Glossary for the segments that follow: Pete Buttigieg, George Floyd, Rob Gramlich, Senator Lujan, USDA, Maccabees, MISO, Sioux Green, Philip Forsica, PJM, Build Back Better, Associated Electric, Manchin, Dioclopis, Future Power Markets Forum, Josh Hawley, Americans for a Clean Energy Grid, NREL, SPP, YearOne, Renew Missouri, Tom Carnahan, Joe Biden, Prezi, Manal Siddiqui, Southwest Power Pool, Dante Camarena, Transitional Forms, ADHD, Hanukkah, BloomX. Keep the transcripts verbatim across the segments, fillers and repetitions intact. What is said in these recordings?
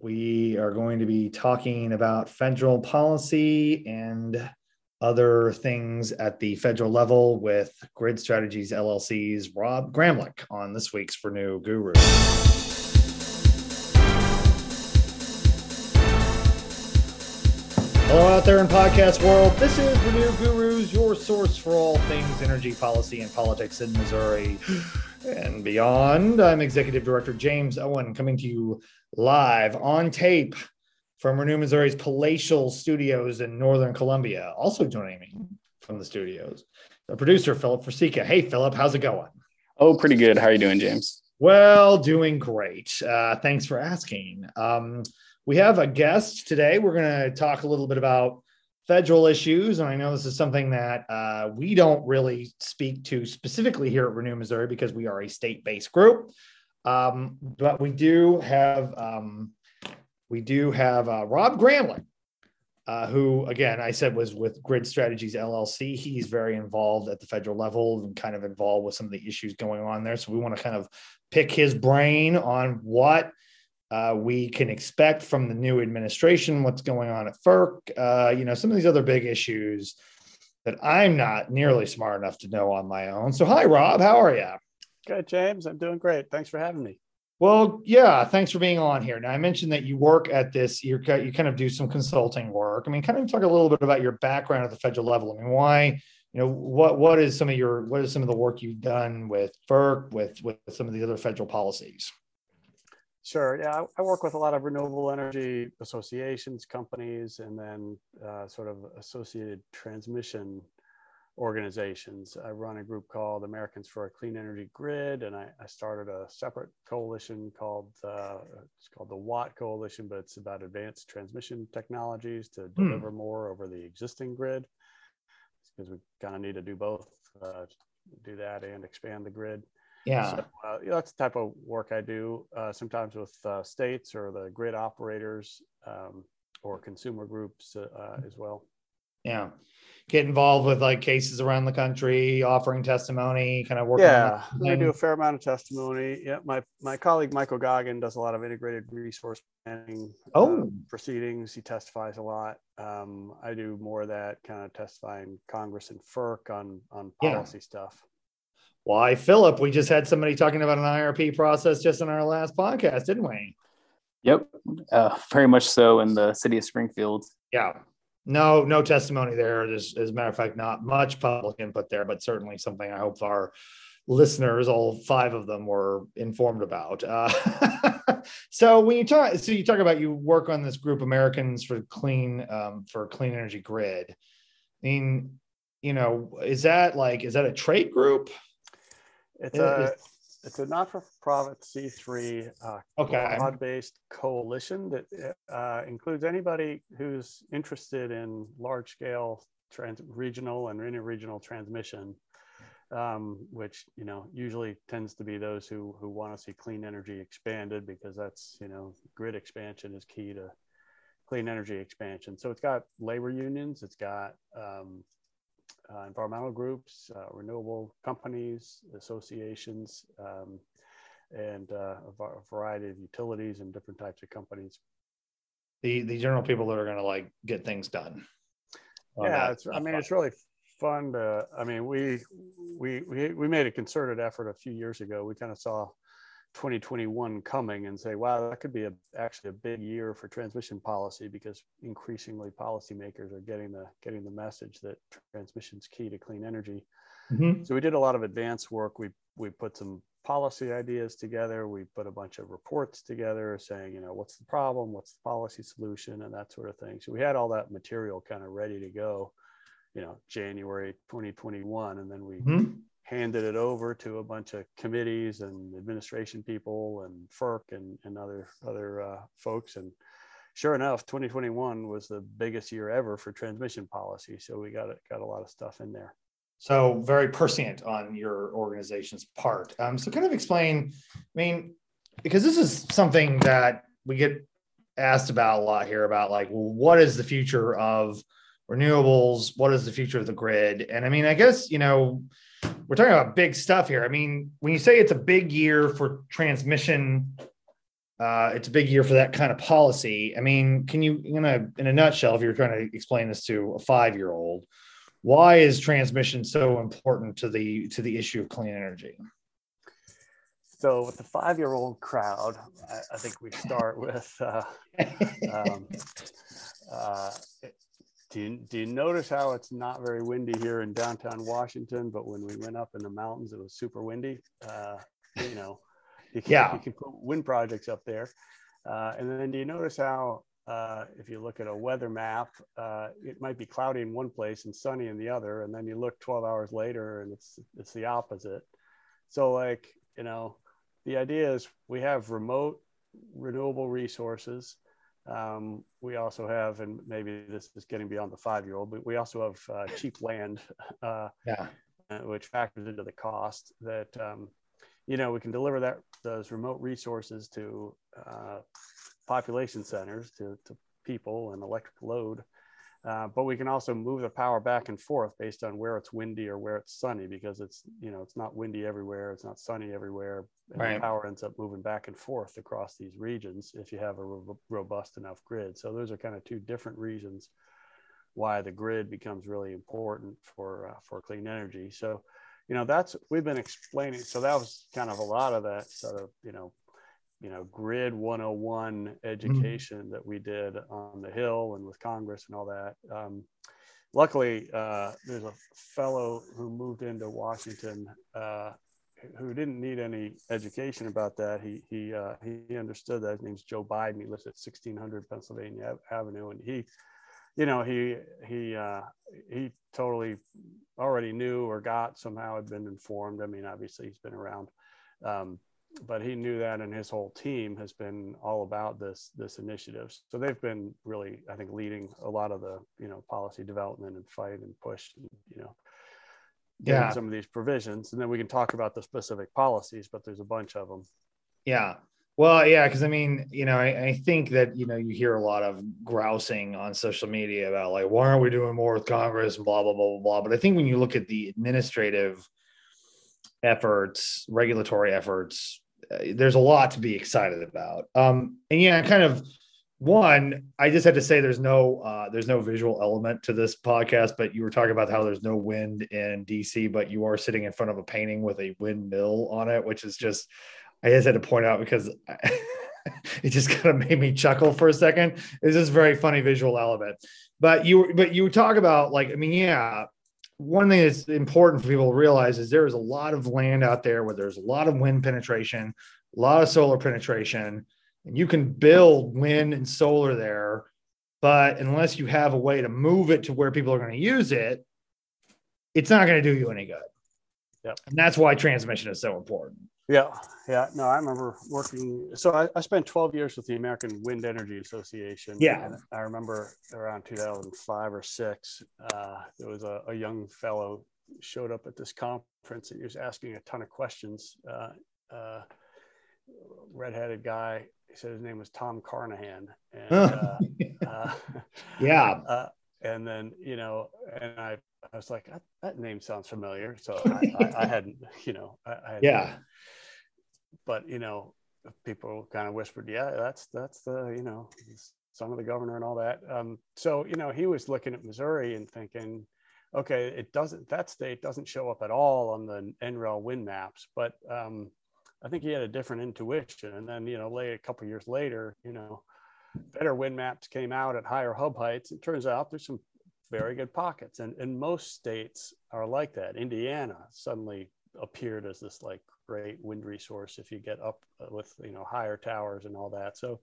we are going to be talking about federal policy and other things at the federal level with Grid Strategies L L C's Rob Gramlich on this week's Renew Guru. Hello out there in podcast world. This is Renew Gurus, your source for all things energy policy and politics in Missouri and beyond. I'm Executive Director James Owen, coming to you live on tape from Renew Missouri's Palatial Studios in Northern Columbia. Also joining me from the studios, the producer, Philip Forsica. Hey, Philip, how's it going? Oh, pretty good. How are you doing, James? Well, doing great. Uh, thanks for asking. Um, we have a guest today. We're going to talk a little bit about federal issues. And I know this is something that uh, we don't really speak to specifically here at Renew Missouri because we are a state-based group. Um, but we do have... Um, We do have uh, Rob Gramlich, uh, who, again, I said was with Grid Strategies L L C. He's very involved at the federal level and kind of involved with some of the issues going on there. So we want to kind of pick his brain on what uh, we can expect from the new administration, what's going on at F E R C, uh, you know, some of these other big issues that I'm not nearly smart enough to know on my own. So hi, Rob. How are you? Good, James. I'm doing great. Thanks for having me. Well, yeah, thanks for being on here. Now, I mentioned that you work at this, you're, you kind of do some consulting work. I mean, kind of talk a little bit about your background at the federal level. I mean, why, you know, what what is some of your, what is some of the work you've done with F E R C, with, with some of the other federal policies? Sure, yeah, I work with a lot of renewable energy associations, companies, and then uh, sort of associated transmission organizations. I run a group called Americans for a Clean Energy Grid, and I, I started a separate coalition called uh, it's called the Watt Coalition, but it's about advanced transmission technologies to deliver mm. more over the existing grid, because we kind of need to do both, uh, do that and expand the grid. Yeah, so, uh, you know, that's the type of work I do. Uh, sometimes with uh, states or the grid operators um, or consumer groups uh, as well. Yeah. Get involved with like cases around the country, offering testimony, kind of work. Yeah, on that. I do a fair amount of testimony. Yeah, my my colleague Michael Goggin does a lot of integrated resource planning oh. uh, proceedings. He testifies a lot. Um, I do more of that kind of testifying Congress and F E R C on on policy yeah. stuff. Why, Philip? We just had somebody talking about an I R P process just in our last podcast, didn't we? Yep, uh, very much so in the city of Springfield. Yeah. No, no testimony there. There's, as a matter of fact, not much public input there, but certainly something I hope our listeners, all five of them, were informed about. Uh, so when you talk, so you talk about you work on this group, Americans for Clean um, for Clean Energy Grid. I mean, you know, is that like is that a trade group? It's is, a it's a not-for-profit C three uh, okay. broad-based coalition that uh, includes anybody who's interested in large-scale trans- regional and interregional transmission, um, which, you know, usually tends to be those who who want to see clean energy expanded, because that's, you know, grid expansion is key to clean energy expansion. So it's got labor unions, it's got um, Uh, environmental groups, uh, renewable companies, associations, um, and uh, a, v- a variety of utilities and different types of companies. The the general people that are going to like get things done. Yeah, it's, I mean, it's really fun to. I mean, we we we we made a concerted effort a few years ago. We kind of saw twenty twenty-one coming and say, wow, that could be a, actually a big year for transmission policy, because increasingly policymakers are getting the getting the message that transmission is key to clean energy. Mm-hmm. So we did a lot of advance work. We we put some policy ideas together. We put a bunch of reports together saying, you know, what's the problem? What's the policy solution? And that sort of thing. So we had all that material kind of ready to go, you know, January twenty twenty-one. And then we mm-hmm. handed it over to a bunch of committees and administration people and F E R C and, and other other uh, folks. And sure enough, twenty twenty-one was the biggest year ever for transmission policy. So we got, got a lot of stuff in there. So very prescient on your organization's part. Um, so kind of explain, I mean, because this is something that we get asked about a lot here about like, well, what is the future of renewables? What is the future of the grid? And I mean, I guess, you know, we're talking about big stuff here. I mean, when you say it's a big year for transmission, Uh, it's a big year for that kind of policy. I mean, can you, in a, in a nutshell, if you're trying to explain this to a five-year-old, why is transmission so important to the to the issue of clean energy? So with the five-year-old crowd, I, I think we start with, uh, um, uh, do, you, do you notice how it's not very windy here in downtown Washington, but when we went up in the mountains, it was super windy? Uh, you know, you can, yeah. you can put wind projects up there. Uh, and then do you notice how, uh, if you look at a weather map, uh, it might be cloudy in one place and sunny in the other, and then you look twelve hours later and it's, it's the opposite. So like, you know, the idea is we have remote renewable resources. Um, we also have, and maybe this is getting beyond the five-year-old, but we also have uh, cheap land, uh, yeah. which factors into the cost that, um, you know, we can deliver that those remote resources to uh, population centers, to, to people and electric load. Uh, but we can also move the power back and forth based on where it's windy or where it's sunny, because it's, you know, it's not windy everywhere, it's not sunny everywhere, and right. the power ends up moving back and forth across these regions if you have a ro- robust enough grid. So those are kind of two different reasons why the grid becomes really important for uh, for clean energy. So, you know, that's, we've been explaining, so that was kind of a lot of that sort of, you know, you know, grid one oh one education mm-hmm. that we did on the Hill and with Congress and all that. Um, luckily, uh, there's a fellow who moved into Washington uh, who didn't need any education about that. He he uh, he understood that. His name's Joe Biden. He lives at sixteen hundred Pennsylvania Avenue, and he, you know, he he uh, he totally already knew or got somehow had been informed. I mean, obviously he's been around. Um, But he knew that, and his whole team has been all about this this initiative. So they've been really, I think, leading a lot of the, you know, policy development and fight and push, and, you know, yeah, some of these provisions. And then we can talk about the specific policies, but there's a bunch of them. Yeah. Well, yeah, because I mean, you know, I, I think that, you know, you hear a lot of grousing on social media about like, why aren't we doing more with Congress, blah, blah, blah, blah, blah. But I think when you look at the administrative efforts, regulatory efforts, uh, there's a lot to be excited about. Um, and yeah, kind of one, I just had to say there's no uh, there's no visual element to this podcast, but you were talking about how there's no wind in D C, but you are sitting in front of a painting with a windmill on it, which is just, I just had to point out because I, it just kind of made me chuckle for a second. It's just a very funny visual element. But you, but you talk about like, I mean, yeah, one thing that's important for people to realize is there is a lot of land out there where there's a lot of wind penetration, a lot of solar penetration, and you can build wind and solar there. But unless you have a way to move it to where people are going to use it, it's not going to do you any good. Yep. And that's why transmission is so important. Yeah. Yeah. No, I remember working. So I, I spent twelve years with the American Wind Energy Association. Yeah. And I remember around two thousand five or six, uh, there was a, a young fellow showed up at this conference and he was asking a ton of questions. Uh, uh, redheaded guy. He said his name was Tom Carnahan. And, uh, uh, yeah. Uh, and then, you know, and I, I was like, that, that name sounds familiar. So I, I, I hadn't, you know, I, I hadn't, yeah. But, you know, people kind of whispered, yeah, that's, that's the, you know, son of the governor and all that. Um, so, you know, he was looking at Missouri and thinking, okay, it doesn't, that state doesn't show up at all on the N R E L wind maps. But um, I think he had a different intuition. And then, you know, late, a couple of years later, you know, better wind maps came out at higher hub heights. It turns out there's some very good pockets. And, and most states are like that. Indiana suddenly appeared as this like great wind resource if you get up with, you know, higher towers and all that. So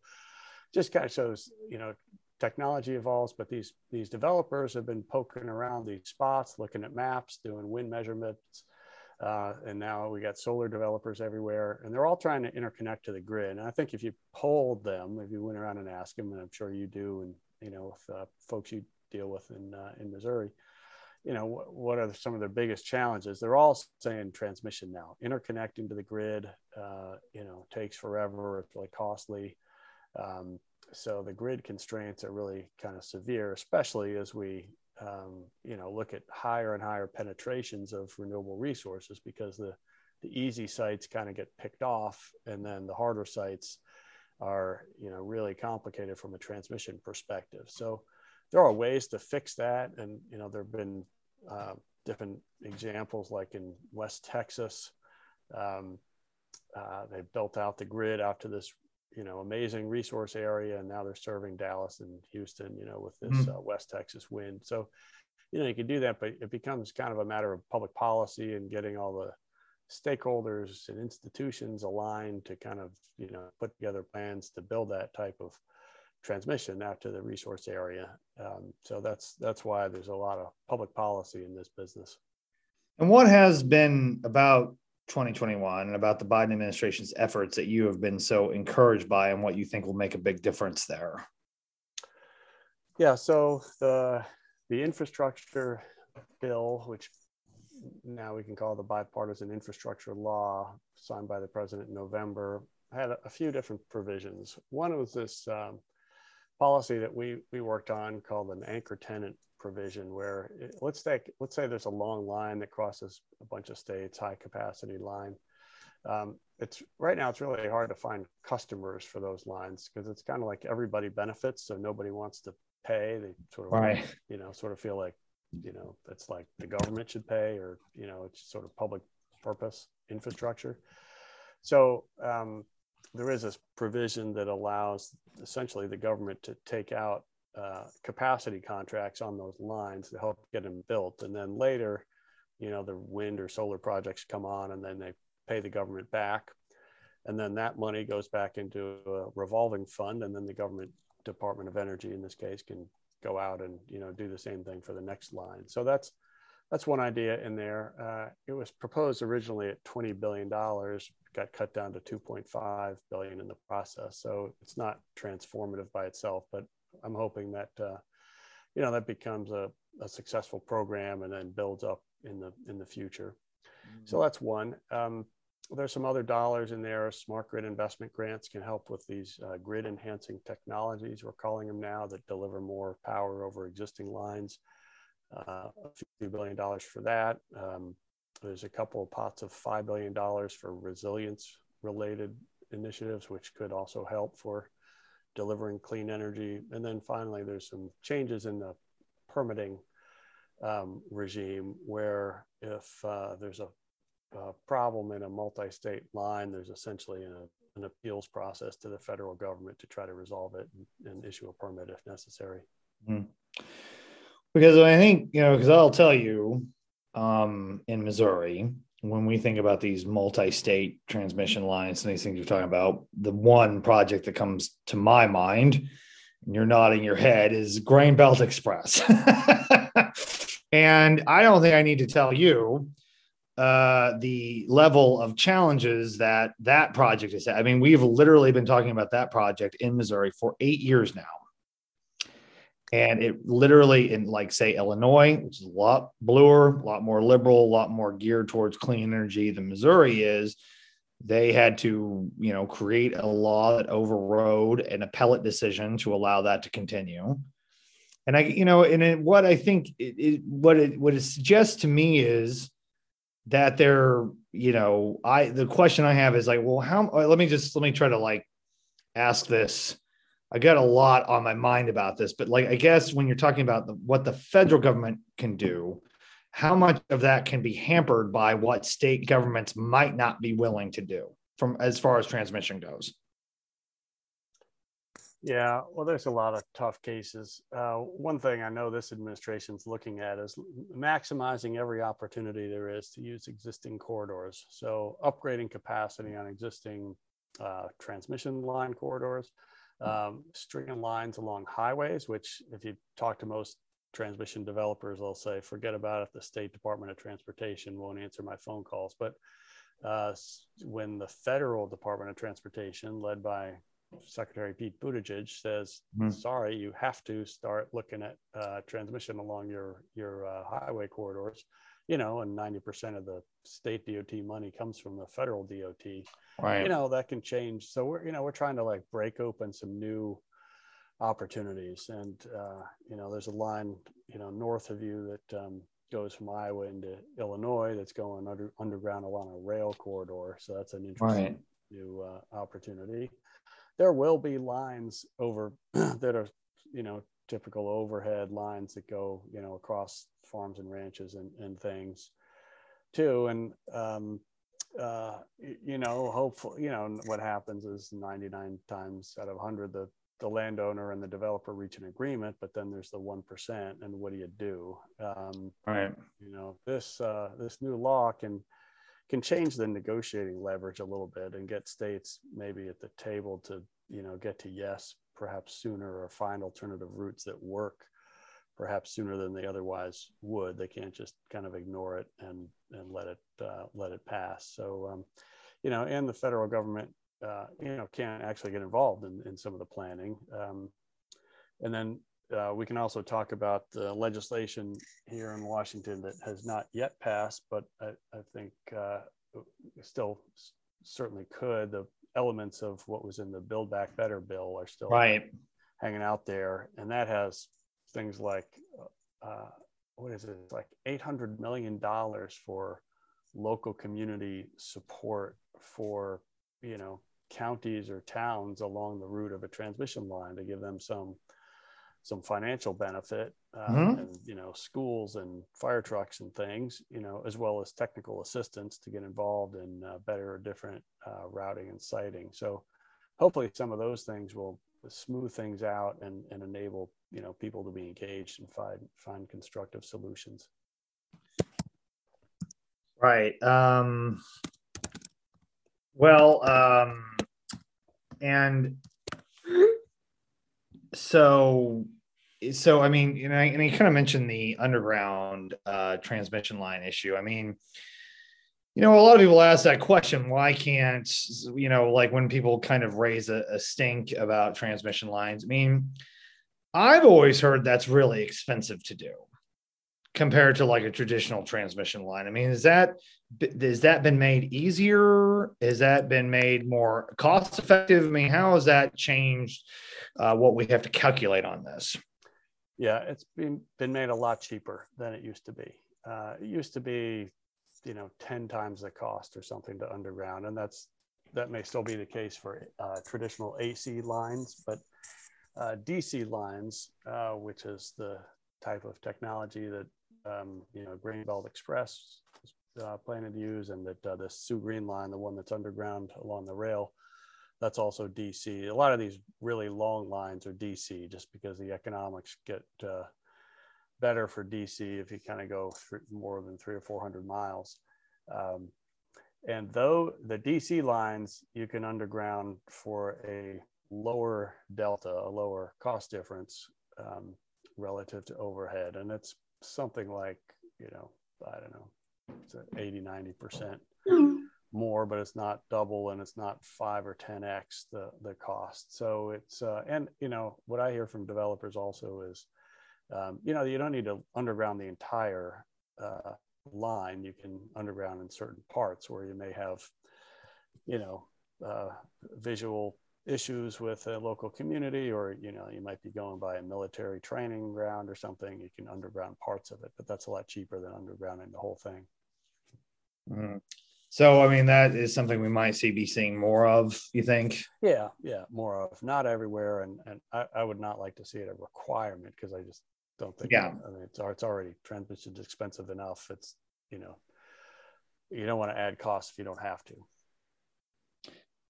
just kind of shows, you know, technology evolves, but these, these developers have been poking around these spots, looking at maps, doing wind measurements. Uh, and now we got solar developers everywhere, and they're all trying to interconnect to the grid. And I think if you polled them, if you went around and asked them, and I'm sure you do, and, you know, if uh, folks you deal with in uh, in Missouri, you know, wh- what are some of their biggest challenges? They're all saying transmission now. Interconnecting to the grid, uh, you know, takes forever. It's really costly. Um, so the grid constraints are really kind of severe, especially as we, um, you know, look at higher and higher penetrations of renewable resources, because the, the easy sites kind of get picked off, and then the harder sites are, you know, really complicated from a transmission perspective. So there are ways to fix that. And, you know, there've been uh, different examples, like in West Texas, um, uh, they've built out the grid out to this, you know, amazing resource area. And now they're serving Dallas and Houston, you know, with this uh, West Texas wind. So, you know, you can do that, but it becomes kind of a matter of public policy and getting all the stakeholders and institutions aligned to kind of, you know, put together plans to build that type of transmission out to the resource area. Um, so that's, that's why there's a lot of public policy in this business. And what has been about twenty twenty-one and about the Biden administration's efforts that you have been so encouraged by, and what you think will make a big difference there? Yeah, so the the infrastructure bill, which now we can call the bipartisan infrastructure law, signed by the president in November, had a, a few different provisions. One was this um, policy that we we worked on called an anchor tenant provision, where it, let's take let's say there's a long line that crosses a bunch of states, high capacity line. Um, it's right now it's really hard to find customers for those lines because it's kind of like everybody benefits, so nobody wants to pay. They sort of right. you know sort of feel like you know it's like the government should pay, or you know it's sort of public purpose infrastructure. So um, there is this provision that allows essentially the government to take out Uh, capacity contracts on those lines to help get them built. And then later, you know, the wind or solar projects come on and then they pay the government back. And then that money goes back into a revolving fund. And then the government, Department of Energy in this case, can go out and, you know, do the same thing for the next line. So that's, that's one idea in there. Uh, it was proposed originally at twenty billion dollars, got cut down to two point five billion dollars in the process. So it's not transformative by itself, but I'm hoping that, uh, you know, that becomes a, a successful program and then builds up in the in the future. Mm-hmm. So that's one. Um, there's some other dollars in there. Smart grid investment grants can help with these uh, grid enhancing technologies, we're calling them now, that deliver more power over existing lines. Uh, a few billion dollars for that. Um, there's a couple of pots of five billion dollars for resilience related initiatives, which could also help for delivering clean energy. And then finally, there's some changes in the permitting um, regime, where if uh, there's a, a problem in a multi-state line, there's essentially a, an appeals process to the federal government to try to resolve it and, and issue a permit if necessary. Mm-hmm. Because I think, you know, because I'll tell you, um, in Missouri, when we think about these multi-state transmission lines and these things you're talking about, the one project that comes to my mind, and you're nodding your head, is Grain Belt Express. And I don't think I need to tell you uh, the level of challenges that that project is. I mean, we've literally been talking about that project in Missouri for eight years now. And it literally, in like, say, Illinois, which is a lot bluer, a lot more liberal, a lot more geared towards clean energy than Missouri is, they had to, you know, create a law that overrode an appellate decision to allow that to continue. And I, you know, and it, what I think, it, it, what it what it suggests to me is that they're, you know, I the question I have is like, well, how? Let me just let me try to like ask this. I got a lot on my mind about this, but like, I guess when you're talking about the, what the federal government can do, how much of that can be hampered by what state governments might not be willing to do from as far as transmission goes? Yeah, well, there's a lot of tough cases. Uh, one thing I know this administration's looking at is maximizing every opportunity there is to use existing corridors. So upgrading capacity on existing uh, transmission line corridors, Um, stringing lines along highways, which if you talk to most transmission developers, they'll say, forget about it, the State Department of Transportation won't answer my phone calls. But uh, when the federal Department of Transportation, led by Secretary Pete Buttigieg, says, mm-hmm. sorry, you have to start looking at uh, transmission along your, your uh, highway corridors, you know, and ninety percent of the state D O T money comes from the federal D O T, right. you know, that can change. So we're, you know, we're trying to like break open some new opportunities. And, uh, you know, there's a line, you know, north of you that um, goes from Iowa into Illinois that's going under, underground along a rail corridor. So that's an interesting right. new uh, opportunity. there will be lines over that are, you know, typical overhead lines that go, you know, across farms and ranches and, and things too. And, um, uh, you know, hopefully, you know, what happens is ninety-nine times out of a hundred, the, the landowner and the developer reach an agreement, but then there's the one percent, and what do you do? Um, right. You know, this, uh, this new law can, can change the negotiating leverage a little bit and get states maybe at the table to, you know, get to yes, perhaps sooner, or find alternative routes that work perhaps sooner than they otherwise would. They can't just kind of ignore it and, and let it, uh, let it pass. So, um, you know, and the federal government, uh, you know, can actually get involved in, in some of the planning. Um, and then uh, we can also talk about the legislation here in Washington that has not yet passed, but I, I think uh, still certainly could. The elements of what was in the Build Back Better bill are still right. hanging out there. And that has things like, uh, what is it? It's like eight hundred million dollars for local community support for, you know, counties or towns along the route of a transmission line to give them some, some financial benefit, um, mm-hmm. and, you know, schools and fire trucks and things, you know, as well as technical assistance to get involved in uh, better or different uh, routing and siting. So hopefully some of those things will smooth things out and, and enable, you know, people to be engaged and find, find constructive solutions. Right. Um, well, um, and so, So, I mean, you know, and he kind of mentioned the underground uh, transmission line issue. I mean, you know, a lot of people ask that question, why can't, you know, like when people kind of raise a, a stink about transmission lines. I mean, I've always heard that's really expensive to do compared to like a traditional transmission line. I mean, is that, has that been made easier? Has that been made more cost effective? I mean, how has that changed uh, what we have to calculate on this? Yeah, it's been, been made a lot cheaper than it used to be. Uh, it used to be, you know, ten times the cost or something to underground. And that's, that may still be the case for uh, traditional A C lines, but uh, D C lines, uh, which is the type of technology that, um, you know, Grain Belt Express is uh, planning to use, and that uh, the Sioux Green line, the one that's underground along the rail, that's also D C. A lot of these really long lines are D C just because the economics get uh, better for D C if you kind of go through more than three or four hundred miles. Um, and though the D C lines you can underground for a lower delta, a lower cost difference um, relative to overhead, and it's something like, you know, I don't know, it's eighty, ninety percent. More, but it's not double, and it's not five or ten X the, the cost. So it's, uh, and you know, what I hear from developers also is, um, you know, you don't need to underground the entire uh, line. You can underground in certain parts where you may have, you know, uh, visual issues with a local community, or, you know, you might be going by a military training ground or something. You can underground parts of it, but that's a lot cheaper than undergrounding the whole thing. Mm-hmm. So, I mean, that is something we might see be seeing more of, you think? Yeah, yeah, more of. Not everywhere, and, and I, I would not like to see it a requirement, because I just don't think, yeah. I mean, it's, it's already, transmission's expensive enough. It's, you know, you don't want to add costs if you don't have to.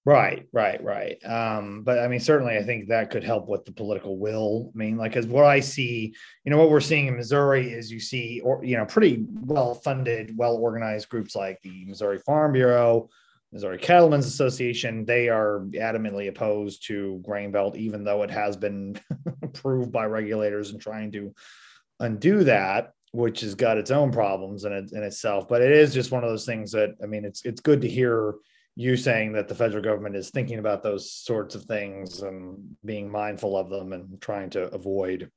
Right, right, right. Um, but, I mean, certainly I think that could help with the political will. I mean, like, as what I see, you know, what we're seeing in Missouri is you see, or, you know, pretty well-funded, well-organized groups like the Missouri Farm Bureau, Missouri Cattlemen's Association. They are adamantly opposed to Grain Belt, even though it has been approved by regulators and trying to undo that, which has got its own problems in, it, in itself. But it is just one of those things that, I mean, it's it's good to hear you saying that the federal government is thinking about those sorts of things and being mindful of them and trying to avoid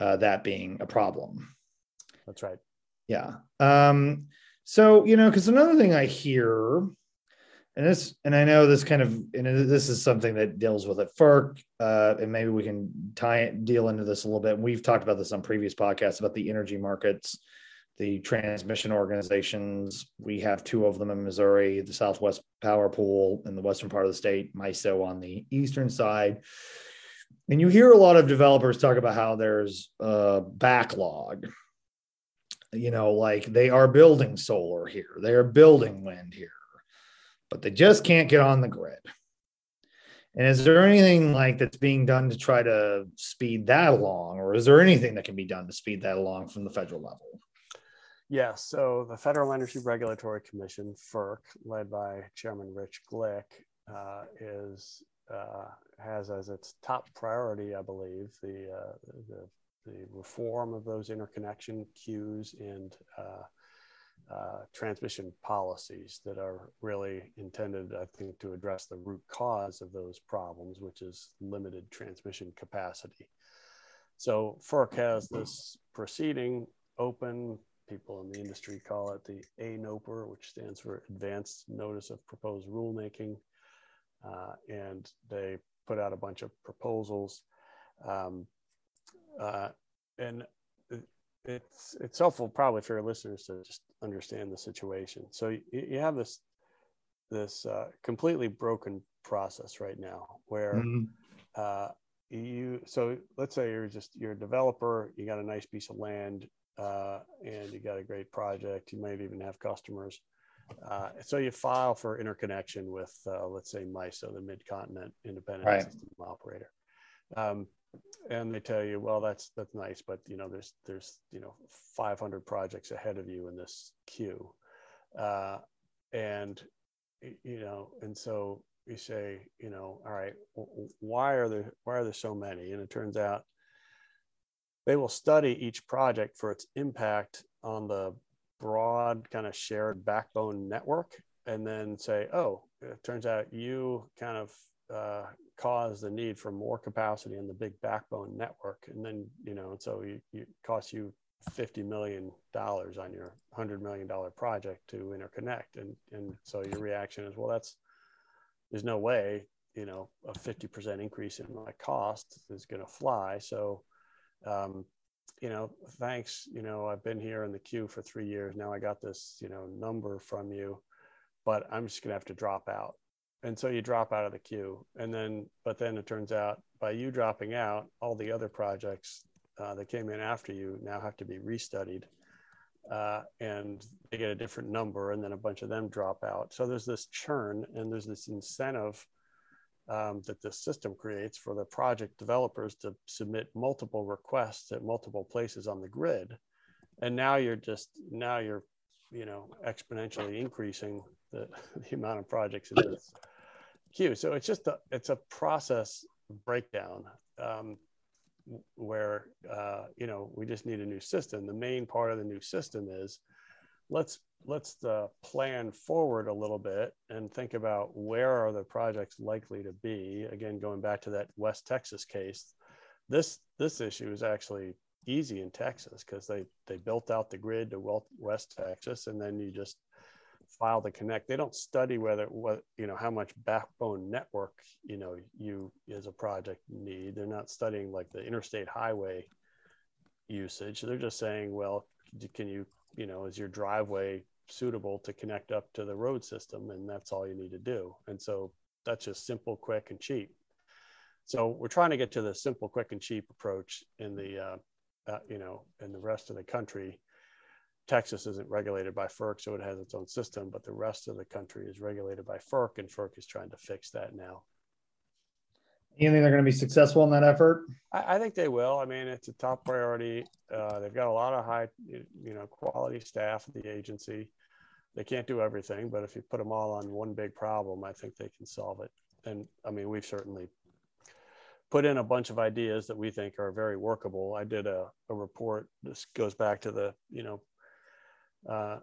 uh, that being a problem. That's right. Yeah. Um, so, you know, because another thing I hear, and this, and I know this kind of, and this is something that deals with at FERC, uh, and maybe we can tie it, deal into this a little bit. We've talked about this on previous podcasts about the energy markets, the transmission organizations. We have two of them in Missouri, the Southwest Power Pool in the western part of the state, MISO on the eastern side. And you hear a lot of developers talk about how there's a backlog. You know, like they are building solar here, they are building wind here, but they just can't get on the grid. And is there anything like that's being done to try to speed that along, or is there anything that can be done to speed that along from the federal level? Yeah, so the Federal Energy Regulatory Commission, FERC, led by Chairman Rich Glick, uh, is uh, has as its top priority, I believe, the uh, the the reform of those interconnection queues and uh, uh, transmission policies that are really intended, I think, to address the root cause of those problems, which is limited transmission capacity. So FERC has this proceeding open. People in the industry call it the A N O P R, which stands for Advanced Notice of Proposed Rulemaking. Uh, and they put out a bunch of proposals. Um, Uh, and it's it's helpful probably for your listeners to just understand the situation. So you, you have this this uh, completely broken process right now, where mm-hmm. uh, you so let's say you're just you're a developer, you got a nice piece of land, uh, and you got a great project. You might even have customers. Uh, so you file for interconnection with uh, let's say MISO, the Mid-Continent Independent right. System Operator. Um, And they tell you, well, that's that's nice, but you know, there's there's you know five hundred projects ahead of you in this queue, uh, and you know, and so you say, you know, all right, why are there why are there so many? And it turns out they will study each project for its impact on the broad kind of shared backbone network, and then say, oh, it turns out you kind of. Uh, cause the need for more capacity in the big backbone network. And then, you know, and so you, you cost you fifty million dollars on your one hundred million dollars project to interconnect. And, and so your reaction is, well, that's, there's no way, you know, a fifty percent increase in my cost is going to fly. So, um, you know, thanks, you know, I've been here in the queue for three years. Now I got this, you know, number from you, but I'm just going to have to drop out. And so you drop out of the queue, and then, but then it turns out by you dropping out, all the other projects uh, that came in after you now have to be restudied, uh, and they get a different number, and then a bunch of them drop out. So there's this churn, and there's this incentive um, that the system creates for the project developers to submit multiple requests at multiple places on the grid, and now you're just now you're, you know, exponentially increasing the, the amount of projects in this queue. So it's just a, it's a process breakdown um, where, uh, you know, we just need a new system. The main part of the new system is let's, let's uh, plan forward a little bit and think about where are the projects likely to be. Again, going back to that West Texas case, this, this issue is actually easy in Texas because they, they built out the grid to West Texas, and then you just file to connect. They don't study whether what you know how much backbone network you know you as a project need. They're not studying like the interstate highway usage. They're just saying, well, can you you know is your driveway suitable to connect up to the road system? And that's all you need to do. And so that's just simple, quick, and cheap. So we're trying to get to the simple, quick, and cheap approach in the uh, uh, you know in the rest of the country. Texas isn't regulated by FERC, so it has its own system, but the rest of the country is regulated by FERC, and FERC is trying to fix that now. You think they're going to be successful in that effort? I, I think they will. I mean, it's a top priority. Uh, they've got a lot of high, you know, quality staff at the agency. They can't do everything, but if you put them all on one big problem, I think they can solve it. And I mean, we've certainly put in a bunch of ideas that we think are very workable. I did a, a report. This goes back to the, you know, Uh,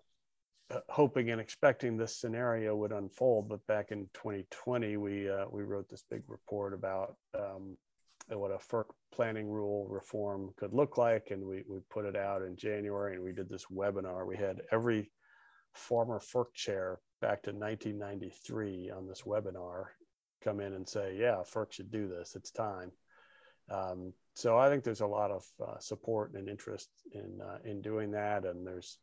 hoping and expecting this scenario would unfold. But back in twenty twenty, we uh, we wrote this big report about um, what a FERC planning rule reform could look like. And we, we put it out in January, and we did this webinar. We had every former FERC chair back to nineteen ninety-three on this webinar come in and say, yeah, FERC should do this. It's time. Um, so I think there's a lot of uh, support and interest in, uh, in doing that. And there's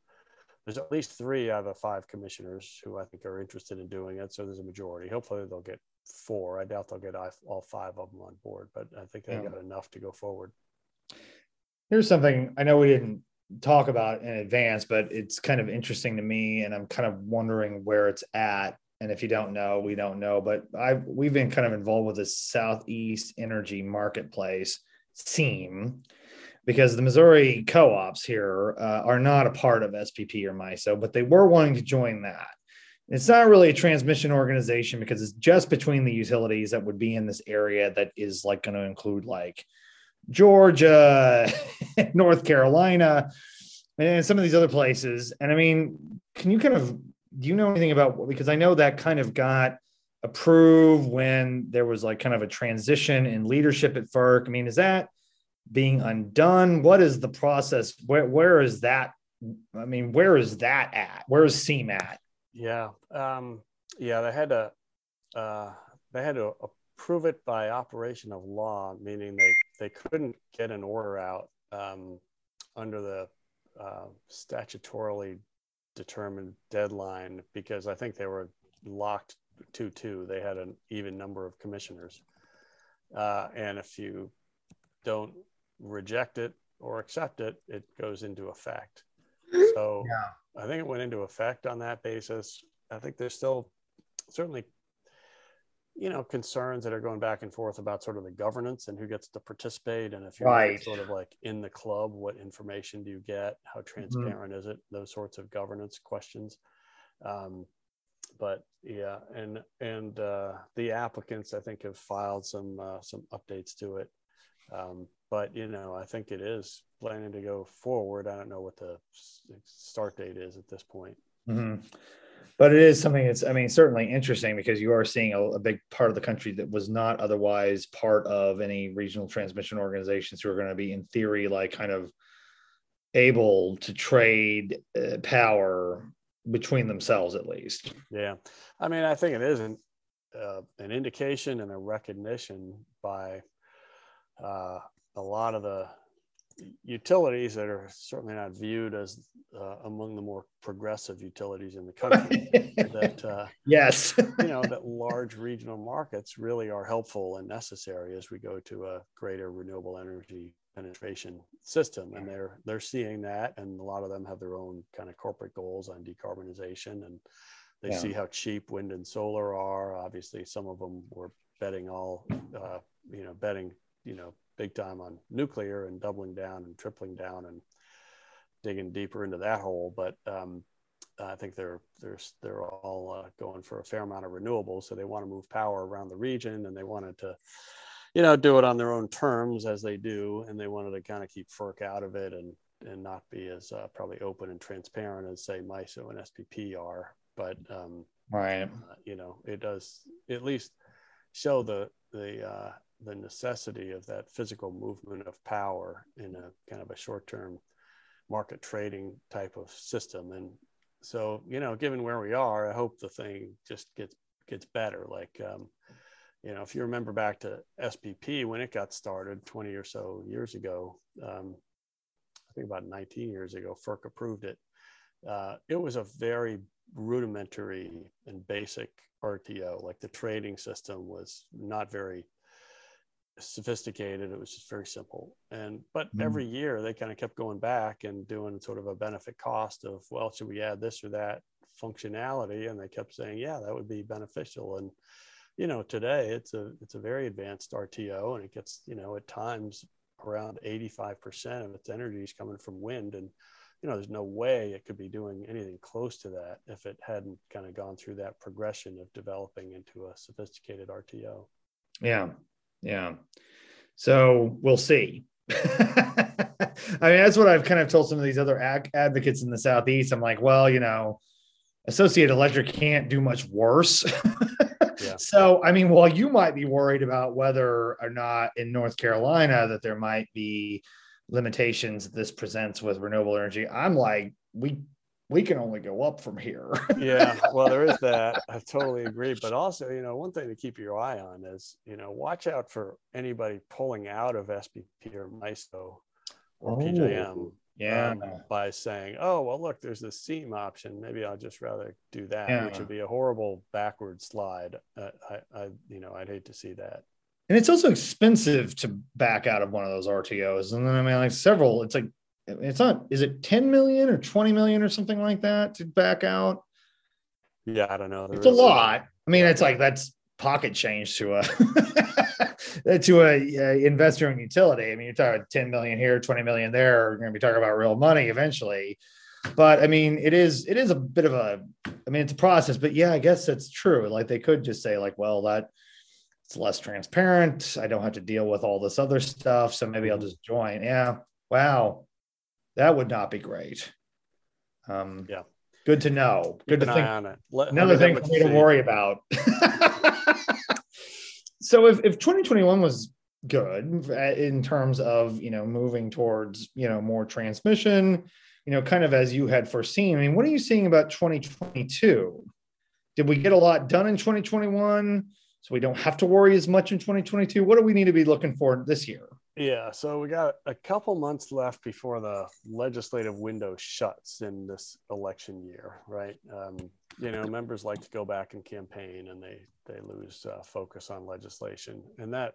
there's at least three out of the five commissioners who I think are interested in doing it. So there's a majority. Hopefully they'll get four. I doubt they'll get all five of them on board, but I think they yeah. got enough to go forward. Here's something I know we didn't talk about in advance, but it's kind of interesting to me, and I'm kind of wondering where it's at. And if you don't know, we don't know, but I we've been kind of involved with this Southeast Energy Marketplace, SEAM, because the Missouri co-ops here uh, are not a part of S P P or MISO, but they were wanting to join that. It's not really a transmission organization because it's just between the utilities that would be in this area that is like going to include like Georgia, North Carolina, and some of these other places. And I mean, can you kind of, do you know anything about, because I know that kind of got approved when there was like kind of a transition in leadership at FERC. I mean, is that being undone? What is the process? Where, where is that? I mean, where is that at? Where is SEAM at? Yeah. Um, yeah, they had to, uh, they had to approve it by operation of law, meaning they, they couldn't get an order out um, under the uh, statutorily determined deadline, because I think they were locked two two. They had an even number of commissioners. Uh, and if you don't reject it or accept it, it goes into effect. So yeah. I think it went into effect on that basis. I think there's still certainly, you know, concerns that are going back and forth about sort of the governance and who gets to participate. And if you're right. sort of like in the club, what information do you get? How transparent mm-hmm. is it? Those sorts of governance questions. Um, but yeah, and and uh, the applicants, I think, have filed some uh, some updates to it. Um, but, you know, I think it is planning to go forward. I don't know what the start date is at this point. Mm-hmm. But it is something that's, I mean, certainly interesting, because you are seeing a, a big part of the country that was not otherwise part of any regional transmission organizations who are going to be, in theory, like kind of able to trade uh, power between themselves, at least. Yeah. I mean, I think it is an, uh, an indication and a recognition by uh, a lot of the utilities that are certainly not viewed as uh, among the more progressive utilities in the country that uh, yes you know, that large regional markets really are helpful and necessary as we go to a greater renewable energy penetration system. And they're they're seeing that, and a lot of them have their own kind of corporate goals on decarbonization, and they yeah. see how cheap wind and solar are. Obviously some of them were betting all uh, you know betting you know big time on nuclear and doubling down and tripling down and digging deeper into that hole. But um, I think they're they're they're all uh, going for a fair amount of renewables. So they want to move power around the region, and they wanted to, you know, do it on their own terms as they do. And they wanted to kind of keep FERC out of it and and not be as uh, probably open and transparent as say MISO and S P P are. But um, right, uh, you know, it does at least show the the. Uh, the necessity of that physical movement of power in a kind of a short-term market trading type of system. And so, you know, given where we are, I hope the thing just gets, gets better. Like, um, you know, if you remember back to S P P, when it got started twenty or so years ago, um, I think about nineteen years ago, FERC approved it. Uh, it was a very rudimentary and basic R T O. Like the trading system was not very sophisticated. It was just very simple. And but mm-hmm. every year they kind of kept going back and doing sort of a benefit cost of, well, should we add this or that functionality? And they kept saying, yeah, that would be beneficial. And you know, today it's a it's a very advanced R T O, and it gets, you know, at times around eighty-five percent of its energy is coming from wind. And you know, there's no way it could be doing anything close to that if it hadn't kind of gone through that progression of developing into a sophisticated R T O. Yeah. Yeah. So we'll see. I mean, that's what I've kind of told some of these other ad- advocates in the Southeast. I'm like, well, you know, Associated Electric can't do much worse. yeah. So, I mean, while you might be worried about whether or not in North Carolina that there might be limitations this presents with renewable energy, I'm like, we we can only go up from here. yeah, well, there is that. I totally agree. But also, you know, one thing to keep your eye on is, you know, watch out for anybody pulling out of S P P or MISO or oh. P J M Yeah. Um, by saying, oh, well, look, there's this SEAM option. Maybe I'll just rather do that, yeah. which would be a horrible backward slide. Uh, I, I, you know, I'd hate to see that. And it's also expensive to back out of one of those R T Os. And then, I mean, like several, it's like, it's not, is it ten million or twenty million or something like that to back out? Yeah, I don't know. There it's a lot. I mean, it's like, that's pocket change to a, to a uh, investor in utility. I mean, you're talking about ten million here, twenty million there, we're going to be talking about real money eventually. But I mean, it is, it is a bit of a, I mean, it's a process, but yeah, I guess that's true. Like they could just say like, well, that it's less transparent. I don't have to deal with all this other stuff. So maybe I'll just join. Yeah. Wow. That would not be great. Um, yeah. Good to know. Good to think. On it. Let, another thing for me to worry about. So if, if twenty twenty-one was good in terms of, you know, moving towards, you know, more transmission, you know, kind of as you had foreseen, I mean, what are you seeing about twenty twenty-two? Did we get a lot done in twenty twenty-one? So we don't have to worry as much in twenty twenty-two. What do we need to be looking for this year? Yeah, so we got a couple months left before the legislative window shuts in this election year, right? Um, you know, members like to go back and campaign, and they they lose uh, focus on legislation. And that,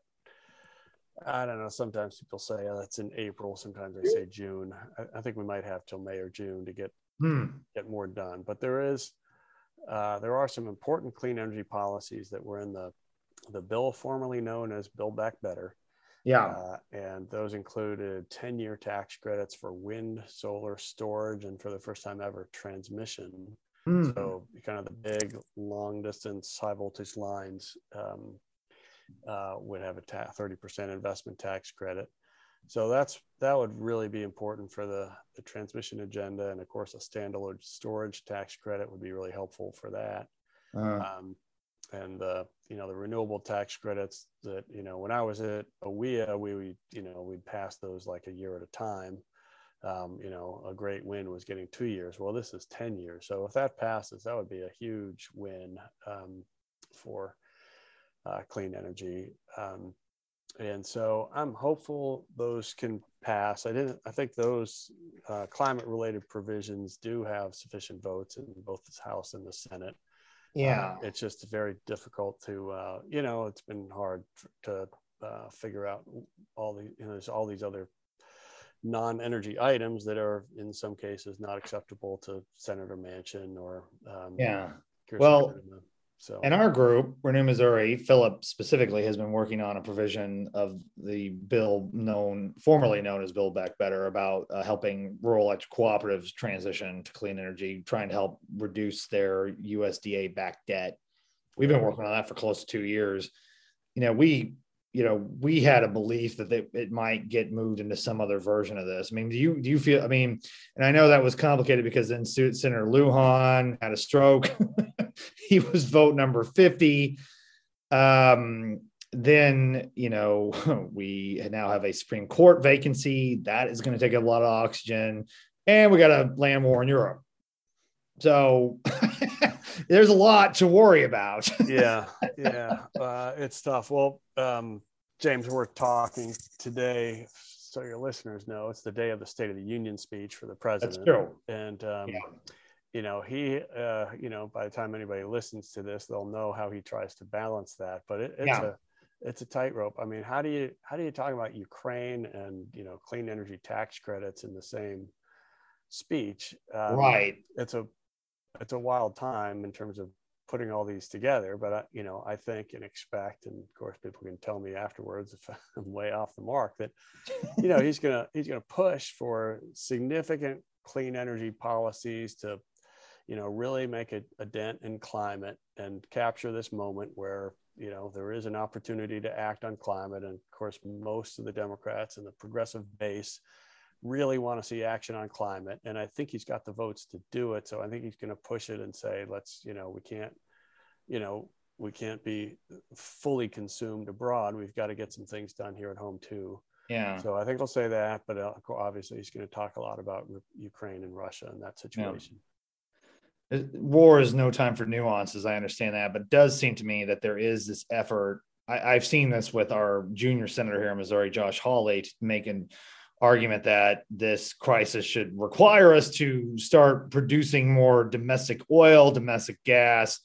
I don't know, sometimes people say, oh, that's in April. Sometimes they say June. I, I think we might have till May or June to get, hmm. get more done. But there is, uh, there are some important clean energy policies that were in the, the bill formerly known as Build Back Better. Yeah, uh, and those included ten-year tax credits for wind, solar, storage, and for the first time ever, transmission. Mm. So kind of the big, long-distance, high-voltage lines um, uh, would have a ta- thirty percent investment tax credit. So that's that would really be important for the, the transmission agenda. And, of course, a standalone storage tax credit would be really helpful for that. Uh. Um, and the, you know, the renewable tax credits that, you know, when I was at A W E A, we, we you know, we'd pass those like a year at a time. Um, you know, a great win was getting two years. Well, this is ten years. So if that passes, that would be a huge win um, for uh, clean energy. Um, and so I'm hopeful those can pass. I didn't, I think those uh, climate related provisions do have sufficient votes in both the House and the Senate. Yeah, um, it's just very difficult to, uh, you know, it's been hard to uh, figure out all the, you know, there's all these other non-energy items that are in some cases not acceptable to Senator Manchin or. Um, yeah, well, Kirsten, so in our group, Renew Missouri, Philip specifically has been working on a provision of the bill known, formerly known as Build Back Better, about uh, helping rural electric cooperatives transition to clean energy, trying to help reduce their U S D A backed debt. We've been working on that for close to two years. You know, we, you know, we had a belief that they, it might get moved into some other version of this. I mean, do you do you feel? I mean, and I know that was complicated because then Senator Lujan had a stroke. He was vote number fifty. Um, then, you know, we now have a Supreme Court vacancy. That is going to take a lot of oxygen. And we got a land war in Europe. So there's a lot to worry about. yeah, yeah. Uh, it's tough. Well, um, James, we're talking today, so your listeners know, it's the day of the State of the Union speech for the president. That's true. And, um, yeah. You know, he, uh, you know, by the time anybody listens to this, they'll know how he tries to balance that. But it, it's yeah. a, it's a tightrope. I mean, how do you, how do you talk about Ukraine and, you know, clean energy tax credits in the same speech? Um, right. It's a, it's a wild time in terms of putting all these together. But, I, you know, I think and expect, and of course, people can tell me afterwards if I'm way off the mark, that, you know, he's gonna he's gonna push for significant clean energy policies to, you know, really make a, a dent in climate and capture this moment where, you know, there is an opportunity to act on climate. And of course, most of the Democrats and the progressive base really want to see action on climate. And I think he's got the votes to do it. So I think he's going to push it and say, let's, you know, we can't, you know, we can't be fully consumed abroad. We've got to get some things done here at home too. Yeah. So I think he'll say that, but obviously he's going to talk a lot about Ukraine and Russia and that situation. Yeah. War is no time for nuances. I understand that, but it does seem to me that there is this effort. I, I've seen this with our junior senator here in Missouri, Josh Hawley, making argument that this crisis should require us to start producing more domestic oil, domestic gas.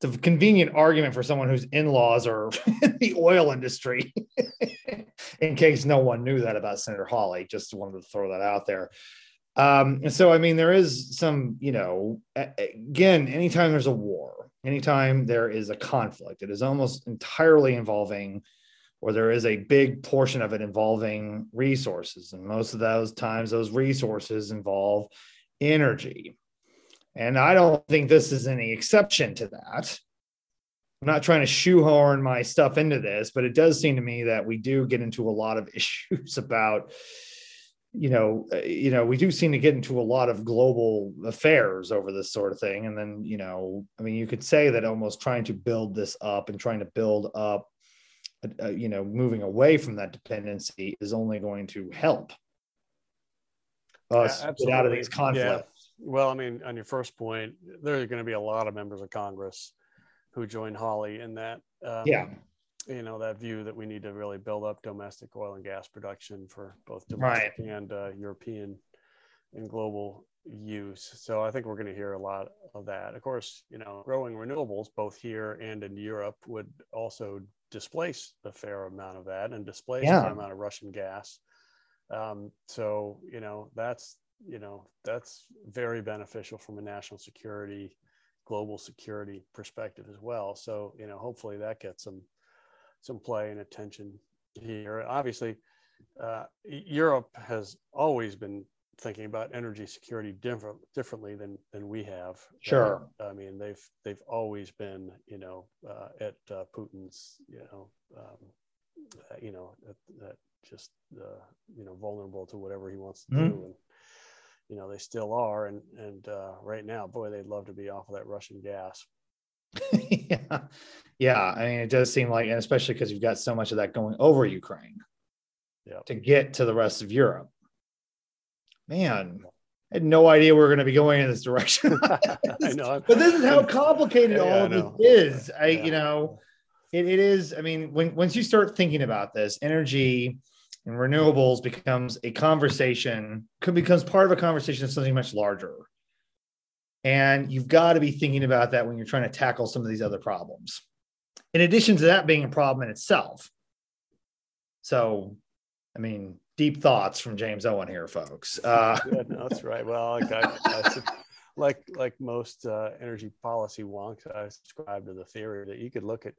It's a convenient argument for someone whose in-laws are in the oil industry, in case no one knew that about Senator Hawley. Just wanted to throw that out there. Um, and so, I mean, there is some, you know, again, anytime there's a war, anytime there is a conflict, it is almost entirely involving, or there is a big portion of it involving resources. And most of those times, those resources involve energy. And I don't think this is any exception to that. I'm not trying to shoehorn my stuff into this, but it does seem to me that we do get into a lot of issues about, you know, you know, we do seem to get into a lot of global affairs over this sort of thing. And then, you know, I mean, you could say that almost trying to build this up and trying to build up, uh, you know, moving away from that dependency is only going to help us yeah, get out of these conflicts. Yeah. Well, I mean, on your first point, there are going to be a lot of members of Congress who join Hawley in that, um, yeah, you know, that view that we need to really build up domestic oil and gas production for both domestic right. and uh, European and global use. So I think we're going to hear a lot of that. Of course, you know, growing renewables both here and in Europe would also displace a fair amount of that and displace yeah. a fair amount of Russian gas. Um, so, you know, that's, you know, that's very beneficial from a national security, global security perspective as well. So, you know, hopefully that gets some, some play and attention here. Obviously, uh, Europe has always been thinking about energy security different, differently than, than we have. Sure. Uh, I mean, they've, they've always been, you know, uh, at uh, Putin's, you know, um, uh, you know, that just, uh, you know, vulnerable to whatever he wants to mm-hmm. do. And, you know, they still are. And, and uh, right now, boy, they'd love to be off of that Russian gas. yeah. yeah. I mean, it does seem like, and especially because you've got so much of that going over Ukraine yep. to get to the rest of Europe. Man, I had no idea we were going to be going in this direction. I know. But this is how complicated yeah, all of this is. I, yeah. You know, it, it is. I mean, when once you start thinking about this, energy and renewables becomes a conversation, could becomes part of a conversation of something much larger. And you've got to be thinking about that when you're trying to tackle some of these other problems, in addition to that being a problem in itself. So, I mean, deep thoughts from James Owen here, folks. Uh, yeah, no, that's right. Well, like, I, I, like, like most uh, energy policy wonks, I subscribe to the theory that you could look at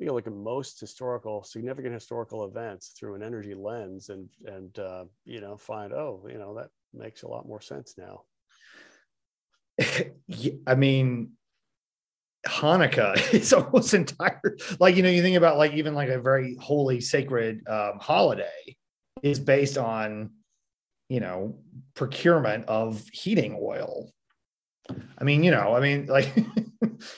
You know, look at most historical, significant historical events through an energy lens, and and uh, you know, find oh, you know, that makes a lot more sense now. I mean, Hanukkah is almost entire. Like you know, you think about like even like a very holy, sacred um, holiday is based on, you know, procurement of heating oil. I mean, you know, I mean, like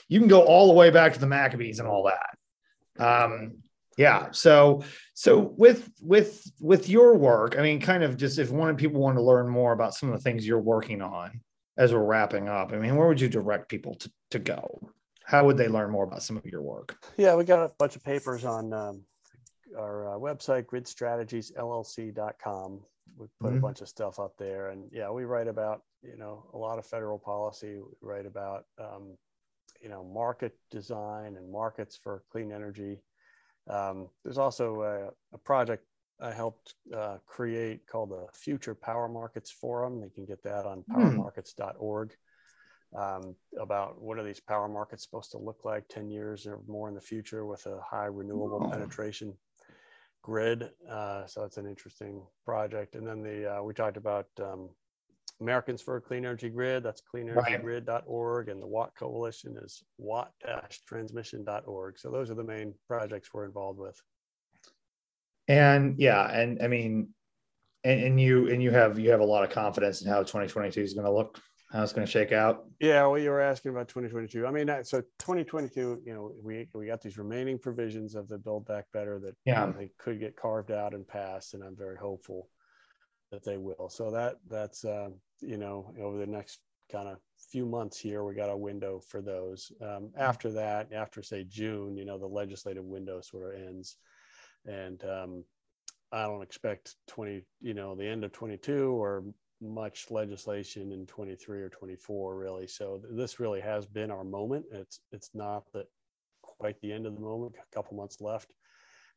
you can go all the way back to the Maccabees and all that. Um, yeah. So, so with, with, with your work, I mean, kind of just if one of people want to learn more about some of the things you're working on as we're wrapping up, I mean, where would you direct people to, to go? How would they learn more about some of your work? Yeah, we got a bunch of papers on, um, our uh, website, Grid Strategies, L L C dot com. We put mm-hmm. a bunch of stuff up there, and yeah, we write about, you know, a lot of federal policy. We write about, um, you know, market design and markets for clean energy. Um, there's also a, a project I helped uh, create called the Future Power Markets Forum. You can get that on power markets dot org um, about what are these power markets supposed to look like ten years or more in the future with a high renewable wow. penetration grid. Uh, so that's an interesting project. And then the uh, we talked about um, Americans for a Clean Energy Grid, that's clean energy grid dot org, and the Watt Coalition is watt dash transmission dot org. So those are the main projects we're involved with. And yeah, and I mean, and, and you and you have you have a lot of confidence in how twenty twenty-two is going to look, how it's going to shake out. Yeah, well, you were asking about twenty twenty-two. I mean, so twenty twenty-two, you know, we we got these remaining provisions of the Build Back Better that yeah. you know, they could get carved out and passed, and I'm very hopeful that they will. So that that's uh, you know, over the next kind of few months here, we got a window for those. Um, after that, after say June, you know, the legislative window sort of ends, and um, I don't expect twenty, you know, the end of twenty-two or much legislation in twenty-three or twenty-four, really. So this really has been our moment. It's it's not that quite the end of the moment. A couple months left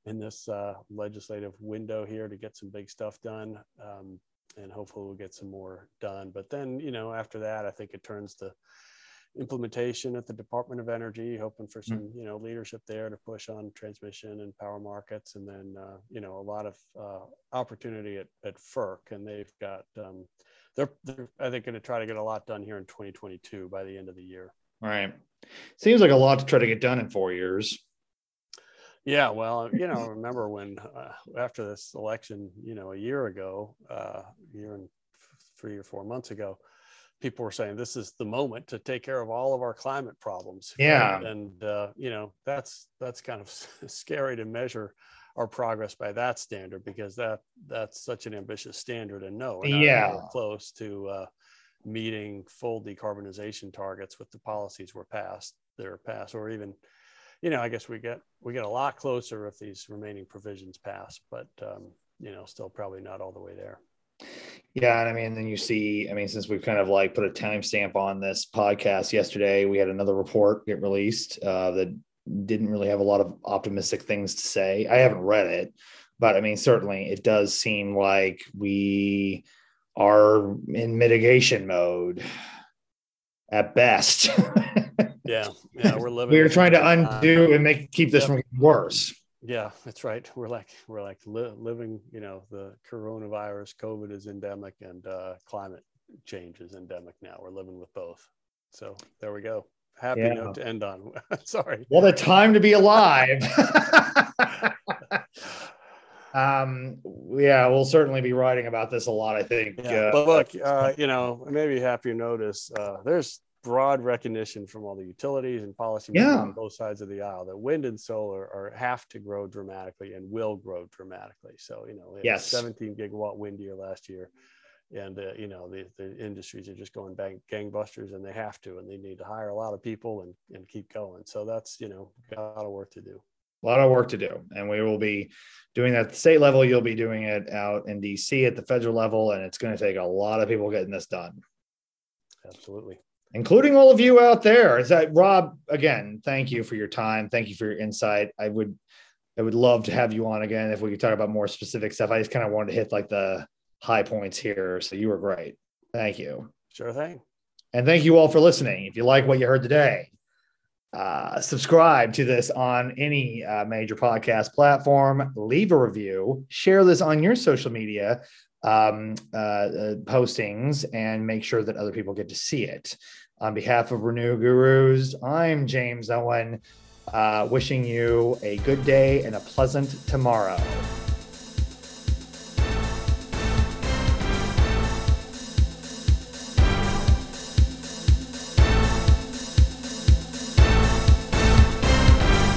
in this uh, legislative window here to get some big stuff done, um, and hopefully we'll get some more done. But then, you know, after that, I think it turns to implementation at the Department of Energy, hoping for some, you know, leadership there to push on transmission and power markets, and then, uh, you know, a lot of uh, opportunity at, at FERC, and they've got, um, they're, they're, I think, going to try to get a lot done here in twenty twenty-two by the end of the year. All right. Seems like a lot to try to get done in four years. Yeah, well, you know, remember when uh, after this election, you know, a year ago, uh, a year and three or four months ago, people were saying this is the moment to take care of all of our climate problems. Yeah, right? And uh, you know, that's that's kind of scary to measure our progress by that standard, because that that's such an ambitious standard, and no, we're not yeah, really close to uh, meeting full decarbonization targets with the policies we're passed, they're passed, or even, you know, I guess we get we get a lot closer if these remaining provisions pass, but um, you know, still probably not all the way there. Yeah. And I mean, then you see, I mean, since we've kind of like put a timestamp on this podcast yesterday, we had another report get released uh, that didn't really have a lot of optimistic things to say. I haven't read it, but I mean, certainly it does seem like we are in mitigation mode at best. Yeah. Yeah. We're living. We are trying to undo uh, and make, keep this yep. from getting worse. Yeah, that's right. We're like we're like li- living, you know, the coronavirus, COVID is endemic, and uh, climate change is endemic now. We're living with both. So there we go. Happy yeah. note to end on. Sorry. What a time to be alive. um. Yeah, we'll certainly be writing about this a lot, I think. Yeah, uh, but look, uh, you know, maybe happier notice. Uh, there's broad recognition from all the utilities and policymakers yeah. on both sides of the aisle that wind and solar are have to grow dramatically and will grow dramatically. So, you know, we had yes. seventeen gigawatt wind year last year, and uh, you know, the, the industries are just going bang, gangbusters, and they have to, and they need to hire a lot of people and, and keep going. So that's, you know, got a lot of work to do. A lot of work to do. And we will be doing that at the state level. You'll be doing it out in D C at the federal level, and it's going to take a lot of people getting this done. Absolutely. Including all of you out there. Is that Rob? Again, thank you for your time. Thank you for your insight. I would, I would love to have you on again if we could talk about more specific stuff. I just kind of wanted to hit like the high points here. So you were great. Thank you. Sure thing. And thank you all for listening. If you like what you heard today, uh, subscribe to this on any uh, major podcast platform. Leave a review. Share this on your social media um, uh, uh, postings, and make sure that other people get to see it. On behalf of Renew Gurus, I'm James Owen, uh, wishing you a good day and a pleasant tomorrow.